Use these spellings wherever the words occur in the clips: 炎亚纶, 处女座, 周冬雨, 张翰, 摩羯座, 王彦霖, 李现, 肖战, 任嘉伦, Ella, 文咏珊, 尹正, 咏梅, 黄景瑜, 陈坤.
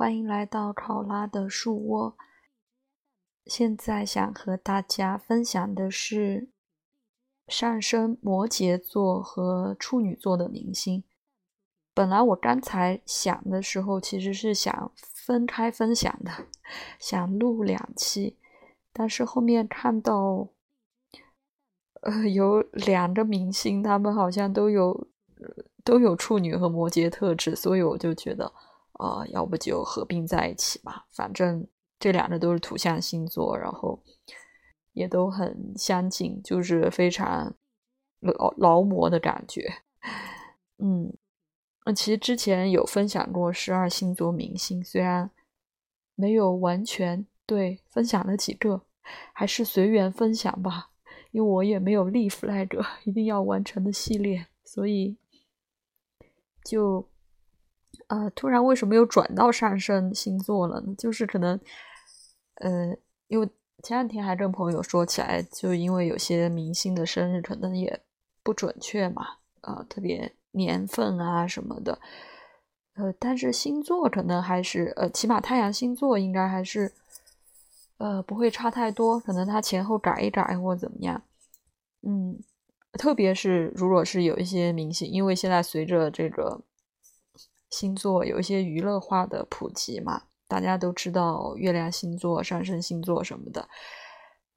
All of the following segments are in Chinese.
欢迎来到考拉的树窝。现在想和大家分享的是上升摩羯座和处女座的明星。本来我刚才想的时候其实是想分开分享的，想录2期，但是后面看到有2个明星他们好像都有处女和摩羯特质，所以我就觉得要不就合并在一起吧，反正这2个都是土象星座，然后也都很相近，就是非常劳模的感觉。其实之前有分享过12星座明星，虽然没有完全对，分享了几个，还是随缘分享吧，因为我也没有立 flag 一定要完成的系列，所以就突然为什么又转到上升星座了呢？就是可能因为前2天还跟朋友说起来，就因为有些明星的生日可能也不准确嘛，特别年份啊什么的，但是星座可能还是起码太阳星座应该还是不会差太多，可能它前后改一改或怎么样。特别是如果是有一些明星，因为现在随着这个星座有一些娱乐化的普及嘛，大家都知道月亮星座、上升星座什么的，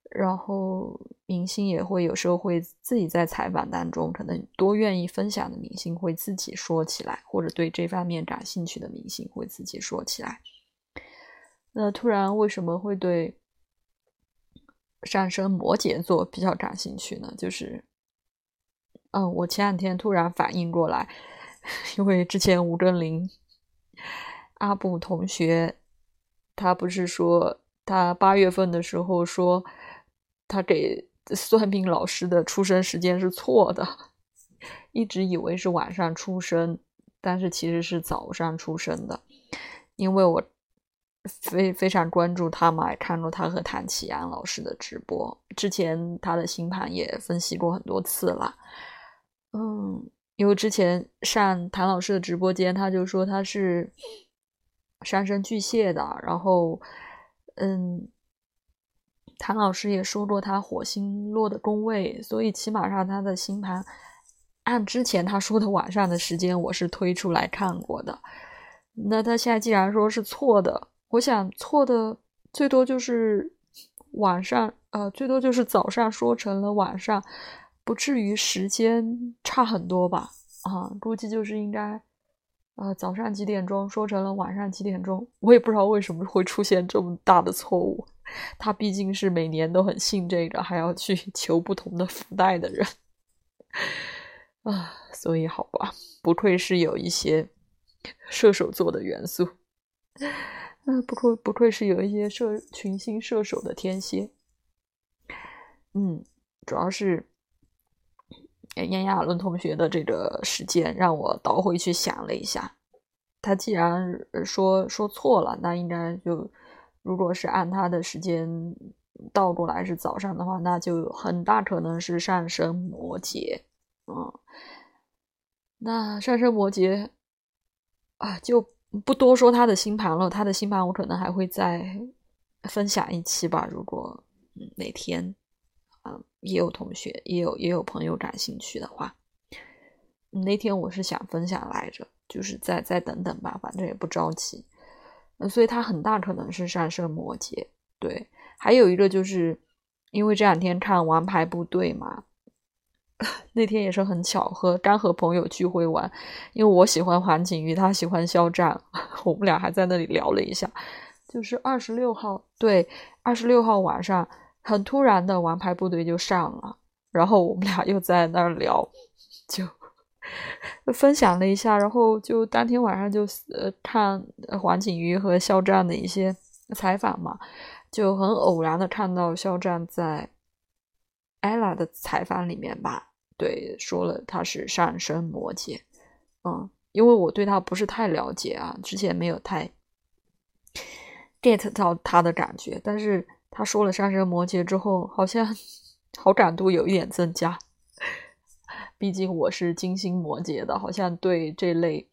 然后明星也会有时候会自己在采访当中，可能多愿意分享的明星会自己说起来，或者对这方面感兴趣的明星会自己说起来。那突然为什么会对上升摩羯座比较感兴趣呢？就是我前2天突然反应过来，因为之前吴根林阿布同学他不是说他8月份的时候说他给算命老师的出生时间是错的，一直以为是晚上出生，但是其实是早上出生的。因为我非常关注他嘛，也看过他和谭启阳老师的直播，之前他的星盘也分析过很多次了。因为之前上谭老师的直播间，他就说他是上升巨蟹的，然后谭老师也说过他火星落的宫位，所以起码上他的星盘按之前他说的晚上的时间我是推出来看过的。那他现在既然说是错的，我想错的最多就是晚上，最多就是早上说成了晚上，不至于时间差很多吧？估计就是应该，早上几点钟说成了晚上几点钟。我也不知道为什么会出现这么大的错误。他毕竟是每年都很信这个，还要去求不同的福袋的人所以好吧，不愧是有一些射手座的元素，不愧是有一些群星射手的天蝎。主要是炎亚纶同学的这个时间让我倒回去想了一下，他既然说错了，那应该就如果是按他的时间倒过来是早上的话，那就很大可能是上升摩羯。那上升摩羯就不多说他的星盘了，他的星盘我可能还会再分享1期吧，如果哪天也有同学也有朋友感兴趣的话。那天我是想分享来着，就是再等等吧，反正也不着急。所以他很大可能是上升摩羯。对，还有一个就是因为这2天看王牌部队嘛，那天也是很巧合，刚和朋友聚会玩，因为我喜欢黄景瑜，他喜欢肖战，我们俩还在那里聊了一下，就是26号晚上很突然的王牌部队就上了，然后我们俩又在那儿聊，就分享了一下，然后就当天晚上就看黄景瑜和肖战的一些采访嘛，就很偶然的看到肖战在 Ella 的采访里面吧，对，说了他是上升摩羯。因为我对他不是太了解啊，之前没有太 get 到他的感觉，但是他说了上升摩羯之后，好像好感度有一点增加，毕竟我是金星摩羯的，好像对这类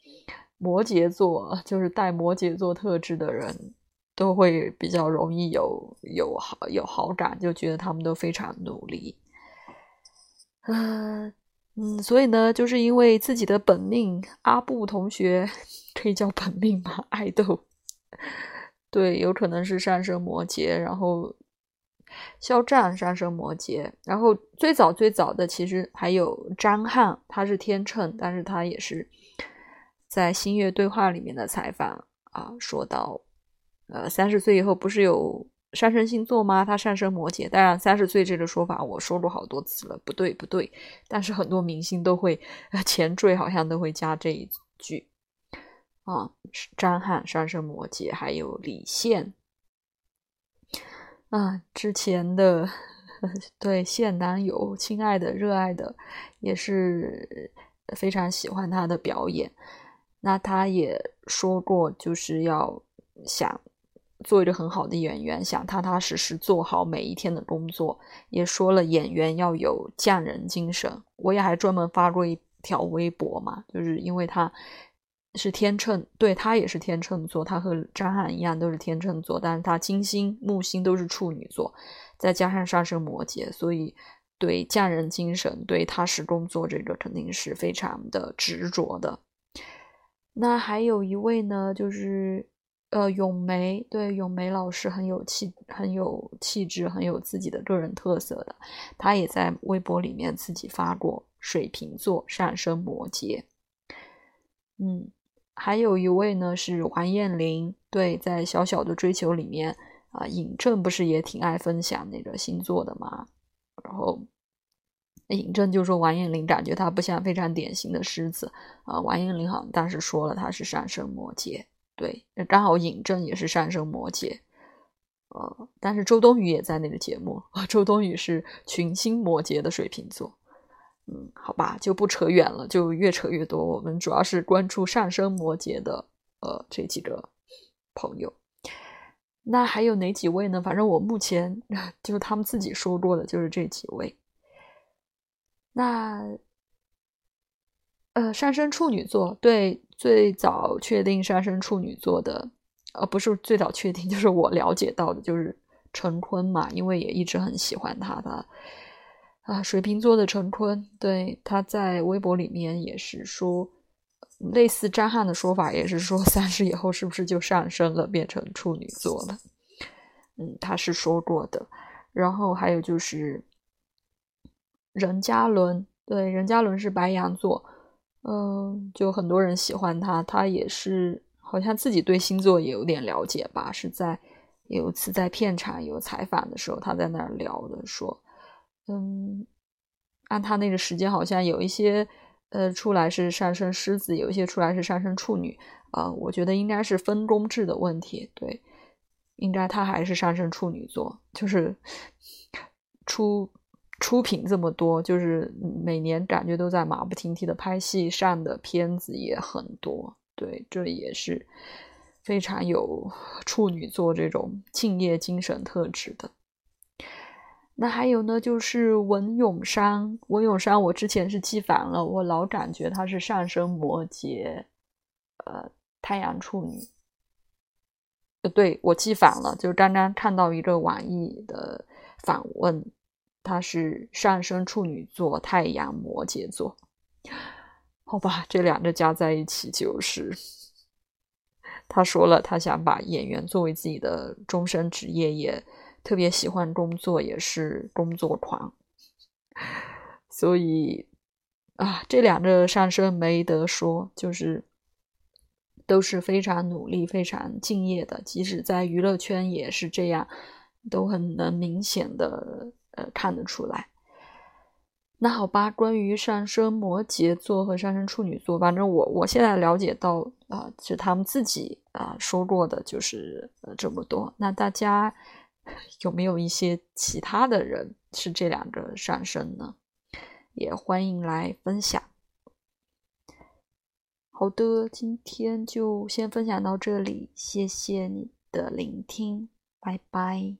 摩羯座就是带摩羯座特质的人都会比较容易有好感，就觉得他们都非常努力。所以呢，就是因为自己的本命阿布同学，可以叫本命吗？爱豆，对，有可能是上升摩羯，然后肖战上升摩羯，然后最早的其实还有张翰，他是天秤，但是他也是在星月对话里面的采访啊，说到30岁以后不是有上升星座吗？他上升摩羯。当然30岁这个说法我说过好多次了，不对，但是很多明星都会前缀好像都会加这一句啊。张翰上升摩羯，还有李现啊，之前的对现男友亲爱的热爱的也是非常喜欢他的表演。那他也说过，就是要想做一个很好的演员，想踏踏实实做好每一天的工作，也说了演员要有匠人精神。我也还专门发过一条微博嘛，就是因为他是天秤，对，他也是天秤座，他和张翰一样都是天秤座，但是他金星木星都是处女座，再加上上升摩羯，所以对匠人精神，对踏实工作这个肯定是非常的执着的。那还有一位呢，就是咏梅，对，咏梅老师很有气质，很有自己的个人特色的。她也在微博里面自己发过水瓶座上升摩羯。还有一位呢是王彦霖，对，在小小的追求里面啊，尹正不是也挺爱分享那个星座的嘛？然后尹正就说王彦霖感觉他不像非常典型的狮子啊，王彦霖好像当时说了他是上升摩羯。对，刚好尹正也是上升摩羯，但是周冬雨也在那个节目，周冬雨是群星摩羯的水瓶座。好吧，就不扯远了，就越扯越多。我们主要是关注上升摩羯的这几个朋友。那还有哪几位呢？反正我目前就是他们自己说过的，就是这几位。那上升处女座，对，最早确定上升处女座的，不是最早确定，就是我了解到的，就是陈坤嘛，因为也一直很喜欢他啊，水瓶座的陈坤，对，他在微博里面也是说，类似张翰的说法，也是说30以后是不是就上升了，变成处女座了？他是说过的。然后还有就是任嘉伦，对，任嘉伦是白羊座。就很多人喜欢他，他也是好像自己对星座也有点了解吧，是在有一次在片场有采访的时候，他在那儿聊的说，按他那个时间好像有一些出来是上升狮子，有一些出来是上升处女我觉得应该是分工制的问题，对，应该他还是上升处女座，就是出品这么多，就是每年感觉都在马不停蹄的拍戏，上的片子也很多，对，这也是非常有处女座这种敬业精神特质的。那还有呢，就是文咏珊，我之前是记反了，我老感觉他是上升摩羯太阳处女，对，我记反了，就是刚刚看到一个网易的访问，他是上升处女座，太阳摩羯座，好吧，这两个加在一起就是，他说了，他想把演员作为自己的终身职业，也特别喜欢工作，也是工作狂，所以啊，这两个上升没得说，就是都是非常努力、非常敬业的，即使在娱乐圈也是这样，都很能明显的看得出来。那好吧，关于上升摩羯座和上升处女座，反正我现在了解到是他们自己说过的，就是这么多。那大家有没有一些其他的人是这两个上升呢？也欢迎来分享。好的，今天就先分享到这里，谢谢你的聆听，拜拜。